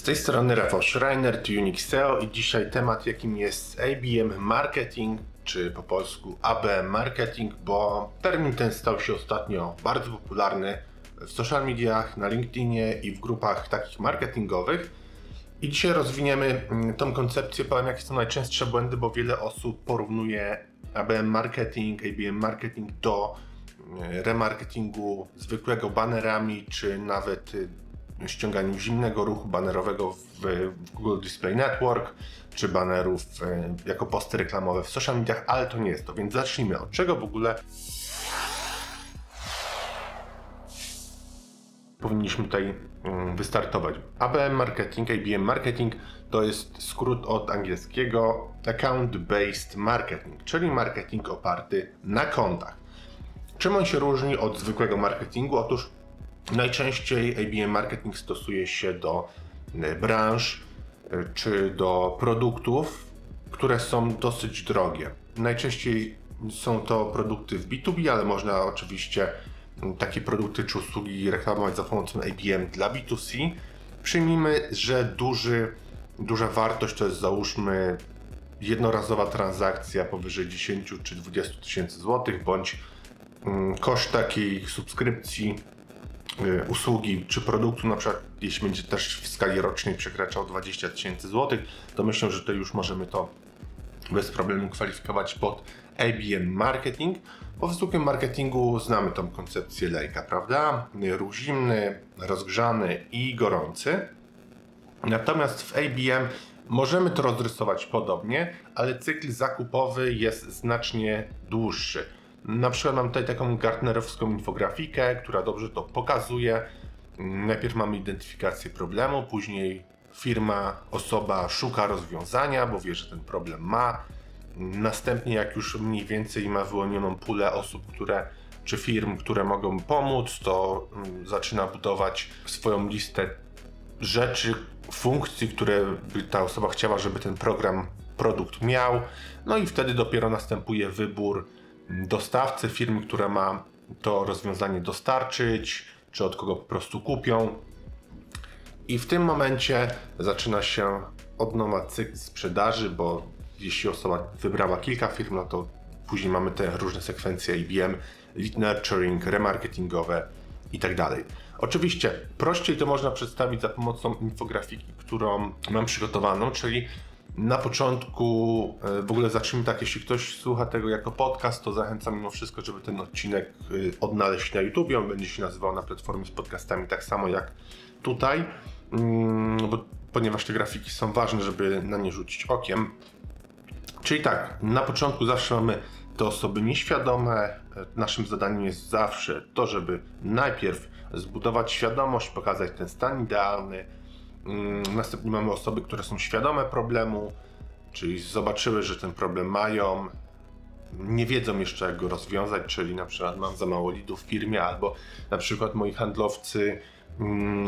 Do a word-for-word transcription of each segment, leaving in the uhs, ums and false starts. Z tej strony Rafał Schreiner, to UnixSEO i dzisiaj temat, jakim jest A B M Marketing, czy po polsku A B M Marketing, bo termin ten stał się ostatnio bardzo popularny w social mediach, na LinkedInie i w grupach takich marketingowych. I dzisiaj rozwiniemy tą koncepcję, powiem jakie są najczęstsze błędy, bo wiele osób porównuje A B M Marketing, A B M Marketing do remarketingu zwykłego banerami, czy nawet ściąganiu zimnego ruchu banerowego w, w Google Display Network, czy banerów jako posty reklamowe w social mediach, ale to nie jest to, więc zacznijmy od czego w ogóle powinniśmy tutaj wystartować. A B M Marketing, A B M Marketing to jest skrót od angielskiego Account Based Marketing, czyli marketing oparty na kontach. Czym on się różni od zwykłego marketingu? Otóż najczęściej A B M Marketing stosuje się do branż czy do produktów, które są dosyć drogie. Najczęściej są to produkty w B dwa B, ale można oczywiście takie produkty czy usługi reklamować za pomocą A B M dla B dwa C. Przyjmijmy, że duży, duża wartość to jest załóżmy jednorazowa transakcja powyżej dziesięć czy dwadzieścia tysięcy złotych, bądź koszt takiej subskrypcji usługi czy produktu, na przykład jeśli będzie też w skali rocznej przekraczał dwadzieścia tysięcy złotych, to myślę, że to już możemy to bez problemu kwalifikować pod A B M Marketing, bo w zwykłym marketingu znamy tą koncepcję lejka, prawda? Ruch zimny, rozgrzany i gorący. Natomiast w A B M możemy to rozrysować podobnie, ale cykl zakupowy jest znacznie dłuższy. Na przykład mam tutaj taką gartnerowską infografikę, która dobrze to pokazuje. Najpierw mamy identyfikację problemu, później firma, osoba szuka rozwiązania, bo wie, że ten problem ma. Następnie jak już mniej więcej ma wyłonioną pulę osób, które, czy firm, które mogą pomóc, to zaczyna budować swoją listę rzeczy, funkcji, które by ta osoba chciała, żeby ten program, produkt miał. No i wtedy dopiero następuje wybór dostawcy, firmy, która ma to rozwiązanie dostarczyć, czy od kogo po prostu kupią. I w tym momencie zaczyna się od nowa cykl sprzedaży, bo jeśli osoba wybrała kilka firm, no to później mamy te różne sekwencje A B M, lead nurturing, remarketingowe i tak dalej. Oczywiście prościej to można przedstawić za pomocą infografiki, którą mam przygotowaną, czyli na początku w ogóle zacznijmy tak, jeśli ktoś słucha tego jako podcast, to zachęcam mimo wszystko, żeby ten odcinek odnaleźć na YouTube. On będzie się nazywał na platformie z podcastami tak samo jak tutaj, bo, ponieważ te grafiki są ważne, żeby na nie rzucić okiem. Czyli tak, na początku zawsze mamy te osoby nieświadome. Naszym zadaniem jest zawsze to, żeby najpierw zbudować świadomość, pokazać ten stan idealny. Następnie mamy osoby, które są świadome problemu, czyli zobaczyły, że ten problem mają, nie wiedzą jeszcze jak go rozwiązać, czyli na przykład mam za mało leadów w firmie, albo na przykład moi handlowcy mm,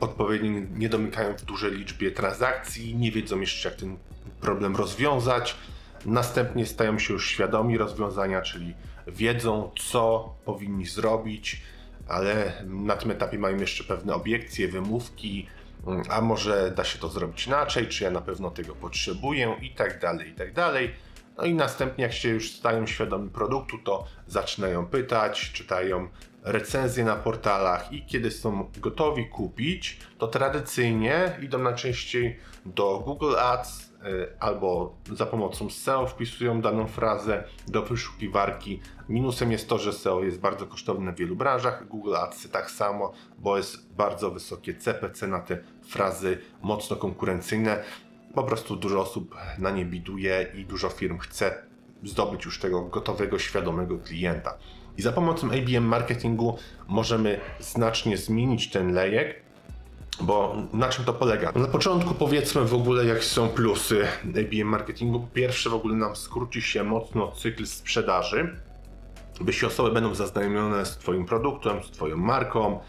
odpowiednio nie domykają w dużej liczbie transakcji, nie wiedzą jeszcze jak ten problem rozwiązać. Następnie stają się już świadomi rozwiązania, czyli wiedzą co powinni zrobić, ale na tym etapie mają jeszcze pewne obiekcje, wymówki, a może da się to zrobić inaczej, czy ja na pewno tego potrzebuję i tak dalej, i tak dalej. No i następnie jak się już stają świadomi produktu, to zaczynają pytać, czytają recenzje na portalach i kiedy są gotowi kupić, to tradycyjnie idą najczęściej do Google Ads albo za pomocą S E O wpisują daną frazę do wyszukiwarki. Minusem jest to, że S E O jest bardzo kosztowne w wielu branżach, Google Ads tak samo, bo jest bardzo wysokie C P C na te frazy mocno konkurencyjne. Po prostu dużo osób na nie biduje i dużo firm chce zdobyć już tego gotowego, świadomego klienta. I za pomocą A B M marketingu możemy znacznie zmienić ten lejek, bo na czym to polega? Na początku powiedzmy w ogóle jakie są plusy A B M marketingu. Po pierwsze w ogóle nam skróci się mocno cykl sprzedaży, bo jeśli osoby będą zaznajomione z Twoim produktem, z Twoją marką,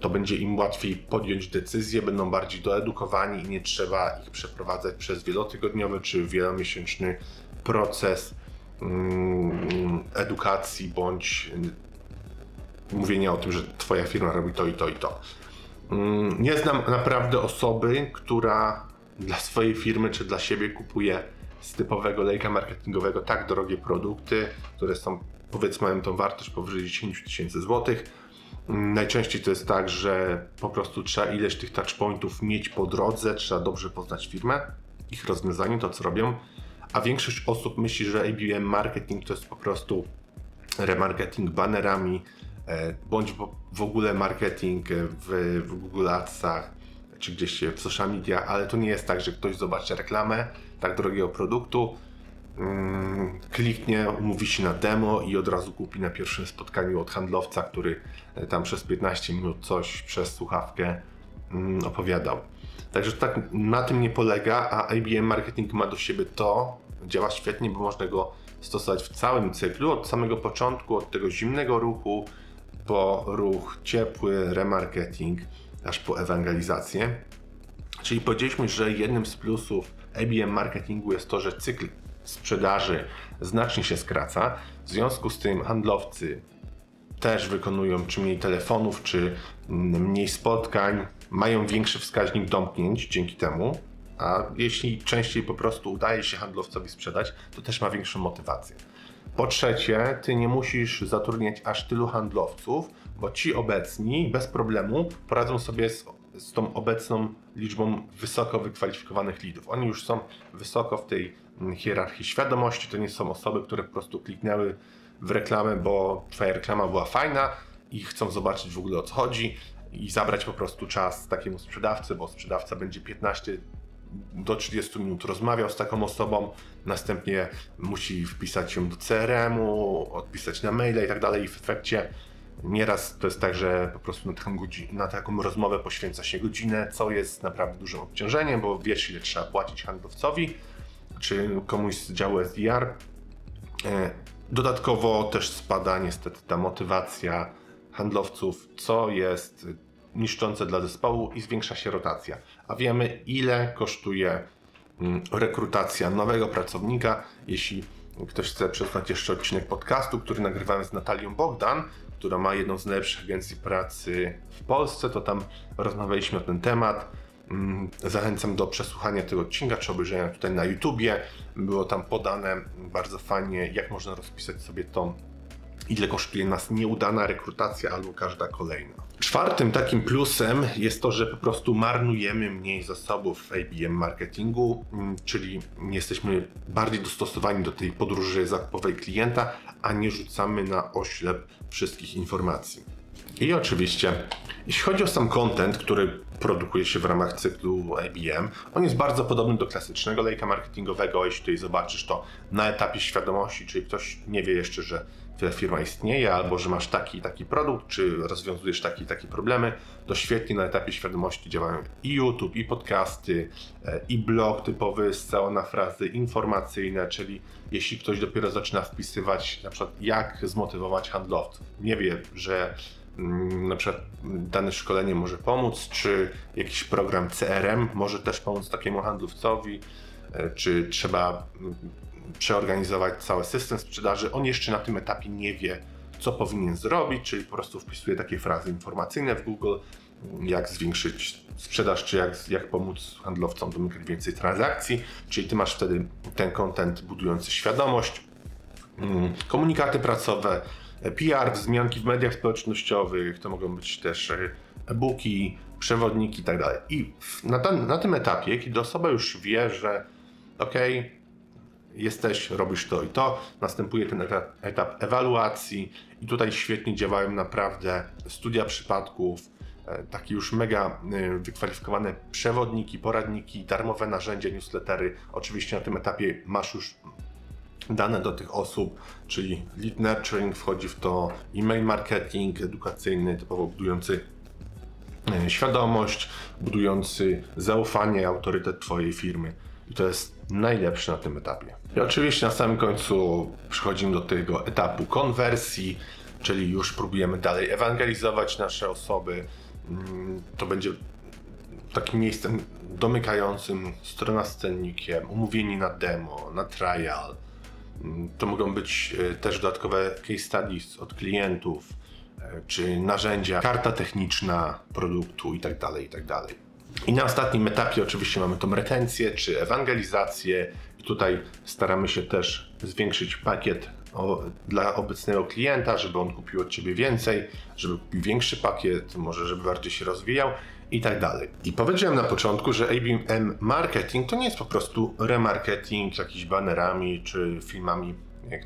to będzie im łatwiej podjąć decyzję, będą bardziej doedukowani i nie trzeba ich przeprowadzać przez wielotygodniowy czy wielomiesięczny proces mm, edukacji bądź mm, mówienia o tym, że Twoja firma robi to i to i to. Nie znam naprawdę osoby, która dla swojej firmy czy dla siebie kupuje z typowego lejka marketingowego tak drogie produkty, które są, powiedzmy, mają tą wartość powyżej dziesięć tysięcy złotych. Najczęściej to jest tak, że po prostu trzeba ileś tych touchpointów mieć po drodze, trzeba dobrze poznać firmę, ich rozwiązanie, to co robią, a większość osób myśli, że A B M Marketing to jest po prostu remarketing banerami, bądź w ogóle marketing w, w Google Adsach, czy gdzieś w social media, ale to nie jest tak, że ktoś zobaczy reklamę tak drogiego produktu, kliknie, umówi się na demo i od razu kupi na pierwszym spotkaniu od handlowca, który tam przez piętnaście minut coś przez słuchawkę opowiadał. Także tak na tym nie polega, a A B M Marketing ma do siebie to, działa świetnie, bo można go stosować w całym cyklu, od samego początku, od tego zimnego ruchu, po ruch ciepły, remarketing, aż po ewangelizację. Czyli powiedzieliśmy, że jednym z plusów A B M Marketingu jest to, że cykl sprzedaży znacznie się skraca. W związku z tym handlowcy też wykonują czy mniej telefonów, czy mniej spotkań, mają większy wskaźnik domknięć dzięki temu, a jeśli częściej po prostu udaje się handlowcowi sprzedać, to też ma większą motywację. Po trzecie, ty nie musisz zatrudniać aż tylu handlowców, bo ci obecni bez problemu poradzą sobie z, z tą obecną liczbą wysoko wykwalifikowanych lidów. Oni już są wysoko w tej hierarchii świadomości, to nie są osoby, które po prostu kliknęły w reklamę, bo twoja reklama była fajna i chcą zobaczyć w ogóle o co chodzi i zabrać po prostu czas takiemu sprzedawcy, bo sprzedawca będzie piętnaście do trzydziestu minut rozmawiał z taką osobą, następnie musi wpisać ją do C R M u, odpisać na maila i tak dalej. I w efekcie nieraz to jest tak, że po prostu na taką, godzinę, na taką rozmowę poświęca się godzinę, co jest naprawdę dużym obciążeniem, bo wiesz, ile trzeba płacić handlowcowi czy komuś z działu S D R. Dodatkowo też spada niestety ta motywacja handlowców, co jest niszczące dla zespołu i zwiększa się rotacja. A wiemy, ile kosztuje rekrutacja nowego pracownika. Jeśli ktoś chce przesłuchać jeszcze odcinek podcastu, który nagrywałem z Natalią Bogdan, która ma jedną z najlepszych agencji pracy w Polsce, to tam rozmawialiśmy na ten temat. Zachęcam do przesłuchania tego odcinka, czy obejrzenia tutaj na YouTubie. Było tam podane bardzo fajnie, jak można rozpisać sobie tą, ile kosztuje nas nieudana rekrutacja albo każda kolejna. Czwartym takim plusem jest to, że po prostu marnujemy mniej zasobów w A B M marketingu, czyli jesteśmy bardziej dostosowani do tej podróży zakupowej klienta, a nie rzucamy na oślep wszystkich informacji. I oczywiście, jeśli chodzi o sam content, który produkuje się w ramach cyklu A B M, on jest bardzo podobny do klasycznego lejka marketingowego. Jeśli tutaj zobaczysz to na etapie świadomości, czyli ktoś nie wie jeszcze, że twoja firma istnieje, albo że masz taki taki produkt, czy rozwiązujesz takie i takie problemy, to świetnie na etapie świadomości działają i YouTube, i podcasty, i blog typowy z C E O na frazy informacyjne, czyli jeśli ktoś dopiero zaczyna wpisywać, na przykład jak zmotywować handlowców, nie wie, że na przykład dane szkolenie może pomóc, czy jakiś program C R M może też pomóc takiemu handlowcowi, czy trzeba przeorganizować cały system sprzedaży, on jeszcze na tym etapie nie wie, co powinien zrobić, czyli po prostu wpisuje takie frazy informacyjne w Google, jak zwiększyć sprzedaż, czy jak, jak pomóc handlowcom domykać więcej transakcji, czyli ty masz wtedy ten content budujący świadomość, komunikaty pracowe, P R, wzmianki w mediach społecznościowych, to mogą być też e-booki, przewodniki itd. I na, ten, na tym etapie, kiedy osoba już wie, że okej, okay, jesteś, robisz to i to, następuje ten etap, etap ewaluacji i tutaj świetnie działają naprawdę studia przypadków, takie już mega wykwalifikowane przewodniki, poradniki, darmowe narzędzia, newslettery. Oczywiście na tym etapie masz już dane do tych osób, czyli lead nurturing, wchodzi w to e-mail marketing edukacyjny, typowo budujący świadomość, budujący zaufanie, autorytet twojej firmy. I to jest najlepszy na tym etapie. I oczywiście na samym końcu przechodzimy do tego etapu konwersji, czyli już próbujemy dalej ewangelizować nasze osoby. To będzie takim miejscem domykającym, strona z cennikiem, umówieni na demo, na trial. To mogą być też dodatkowe case studies od klientów, czy narzędzia, karta techniczna produktu i tak dalej, i tak dalej. I na ostatnim etapie oczywiście mamy tą retencję, czy ewangelizację. I tutaj staramy się też zwiększyć pakiet o, dla obecnego klienta, żeby on kupił od Ciebie więcej, żeby kupił większy pakiet, może żeby bardziej się rozwijał i tak dalej. I powiedziałem na początku, że A B M Marketing to nie jest po prostu remarketing jakimiś banerami czy filmami,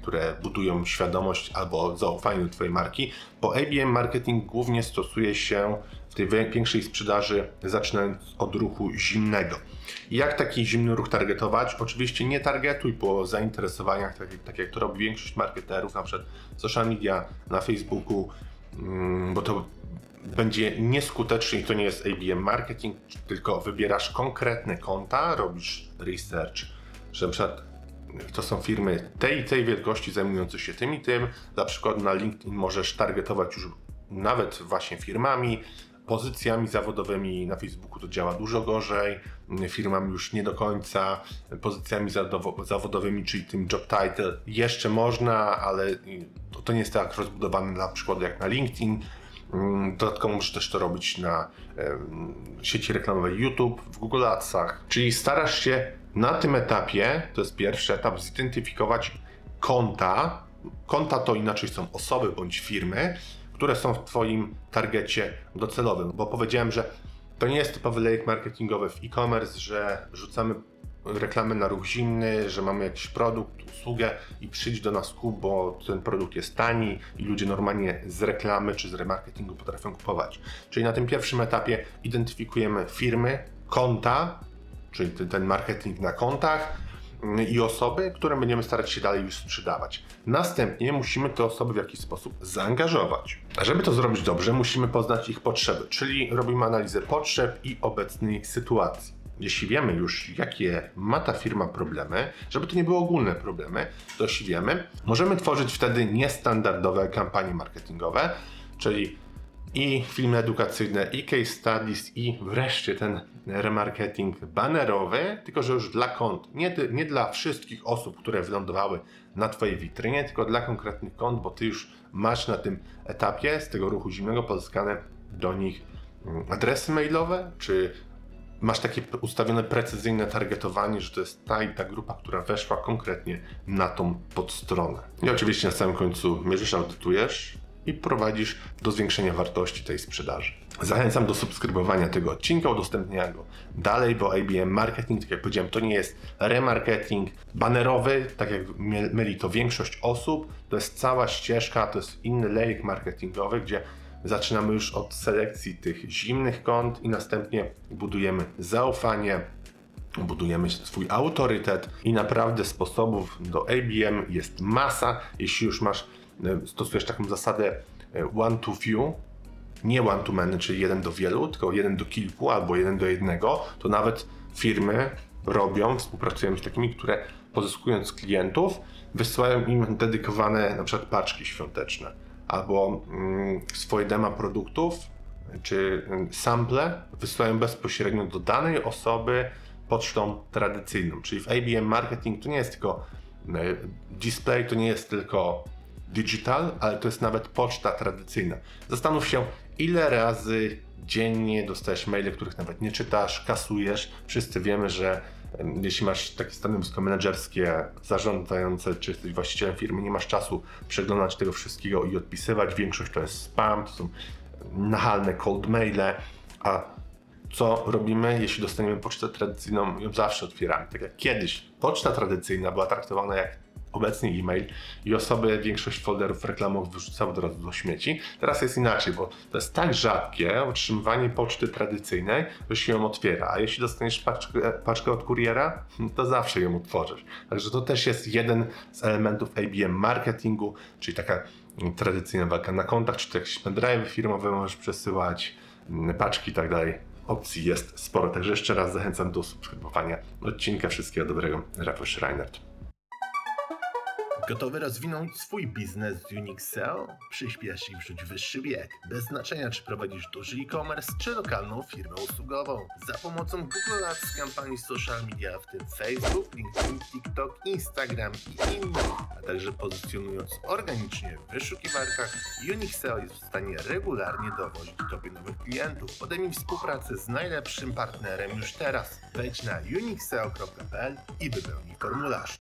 które budują świadomość albo zaufanie do Twojej marki, bo A B M Marketing głównie stosuje się w tej większej sprzedaży, zaczynając od ruchu zimnego. Jak taki zimny ruch targetować? Oczywiście nie targetuj po zainteresowaniach, tak, tak jak to robi większość marketerów, na przykład social media, na Facebooku, bo to będzie nieskuteczny i to nie jest A B M Marketing, tylko wybierasz konkretne konta, robisz research, że na przykład to są firmy tej i tej wielkości zajmujące się tym i tym. Na przykład na LinkedIn możesz targetować już nawet właśnie firmami, pozycjami zawodowymi. Na Facebooku to działa dużo gorzej, firmami już nie do końca, pozycjami zawodowymi, czyli tym job title jeszcze można, ale to nie jest tak rozbudowane na przykład jak na LinkedIn. Dodatkowo możesz też to robić na sieci reklamowej YouTube, w Google Adsach, czyli starasz się na tym etapie, to jest pierwszy etap, zidentyfikować konta. Konta to inaczej są osoby bądź firmy, które są w Twoim targecie docelowym, bo powiedziałem, że to nie jest typowy lejek marketingowy w e-commerce, że rzucamy reklamę na ruch zimny, że mamy jakiś produkt, usługę i przyjdź do nas kup, bo ten produkt jest tani i ludzie normalnie z reklamy czy z remarketingu potrafią kupować. Czyli na tym pierwszym etapie identyfikujemy firmy, konta, czyli ten marketing na kontach i osoby, które będziemy starać się dalej już sprzedawać. Następnie musimy te osoby w jakiś sposób zaangażować. A żeby to zrobić dobrze, musimy poznać ich potrzeby, czyli robimy analizę potrzeb i obecnej sytuacji. Jeśli wiemy już, jakie ma ta firma problemy, żeby to nie były ogólne problemy, to jeśli wiemy, możemy tworzyć wtedy niestandardowe kampanie marketingowe, czyli i filmy edukacyjne, i case studies, i wreszcie ten remarketing banerowy, tylko że już dla kont, nie, nie dla wszystkich osób, które wylądowały na Twojej witrynie, tylko dla konkretnych kont, bo Ty już masz na tym etapie z tego ruchu zimnego pozyskane do nich adresy mailowe, czy masz takie ustawione precyzyjne targetowanie, że to jest ta i ta grupa, która weszła konkretnie na tą podstronę. I oczywiście na samym końcu mierzysz, audytujesz i prowadzisz do zwiększenia wartości tej sprzedaży. Zachęcam do subskrybowania tego odcinka, udostępniania go dalej, bo A B M Marketing, tak jak powiedziałem, to nie jest remarketing banerowy, tak jak myli to większość osób. To jest cała ścieżka, to jest inny lejek marketingowy, gdzie zaczynamy już od selekcji tych zimnych kont i następnie budujemy zaufanie, budujemy swój autorytet i naprawdę sposobów do A B M jest masa. Jeśli już masz, stosujesz taką zasadę one to few, nie one to many, czyli jeden do wielu, tylko jeden do kilku albo jeden do jednego, to nawet firmy robią, współpracują z takimi, które pozyskując klientów, wysyłają im dedykowane na przykład paczki świąteczne, albo swoje dema produktów, czy sample wysyłają bezpośrednio do danej osoby pocztą tradycyjną. Czyli w A B M Marketing to nie jest tylko display, to nie jest tylko digital, ale to jest nawet poczta tradycyjna. Zastanów się, ile razy dziennie dostajesz maile, których nawet nie czytasz, kasujesz. Wszyscy wiemy, że jeśli masz takie stanowisko menedżerskie, zarządzające, czy jesteś właścicielem firmy, nie masz czasu przeglądać tego wszystkiego i odpisywać. Większość to jest spam, to są nachalne cold maile, a co robimy, jeśli dostaniemy pocztę tradycyjną, ją zawsze otwieramy. Tak jak kiedyś poczta tradycyjna była traktowana jak obecnie e-mail i osoby większość folderów reklamowych wyrzucały od razu do śmieci. Teraz jest inaczej, bo to jest tak rzadkie otrzymywanie poczty tradycyjnej, że się ją otwiera, a jeśli dostaniesz paczkę, paczkę od kuriera, to zawsze ją otworzysz. Także to też jest jeden z elementów A B M marketingu, czyli taka tradycyjna walka na kontach, czy to jakieś pendrive firmowe możesz przesyłać, paczki i tak dalej. Opcji jest sporo, także jeszcze raz zachęcam do subskrybowania odcinka. Wszystkiego dobrego, Rafał Schreiner. Gotowy rozwinąć swój biznes z UnixSEO? Przyspiesz i wrzuć wyższy bieg. Bez znaczenia, czy prowadzisz duży e-commerce, czy lokalną firmę usługową. Za pomocą Google Ads z kampanii social media, w tym Facebook, LinkedIn, TikTok, Instagram i inni, a także pozycjonując organicznie w wyszukiwarkach, UnixSEO jest w stanie regularnie dowozić Tobie nowych klientów. Podejmij współpracę z najlepszym partnerem już teraz. Wejdź na unixseo kropka pl i wypełnij formularz.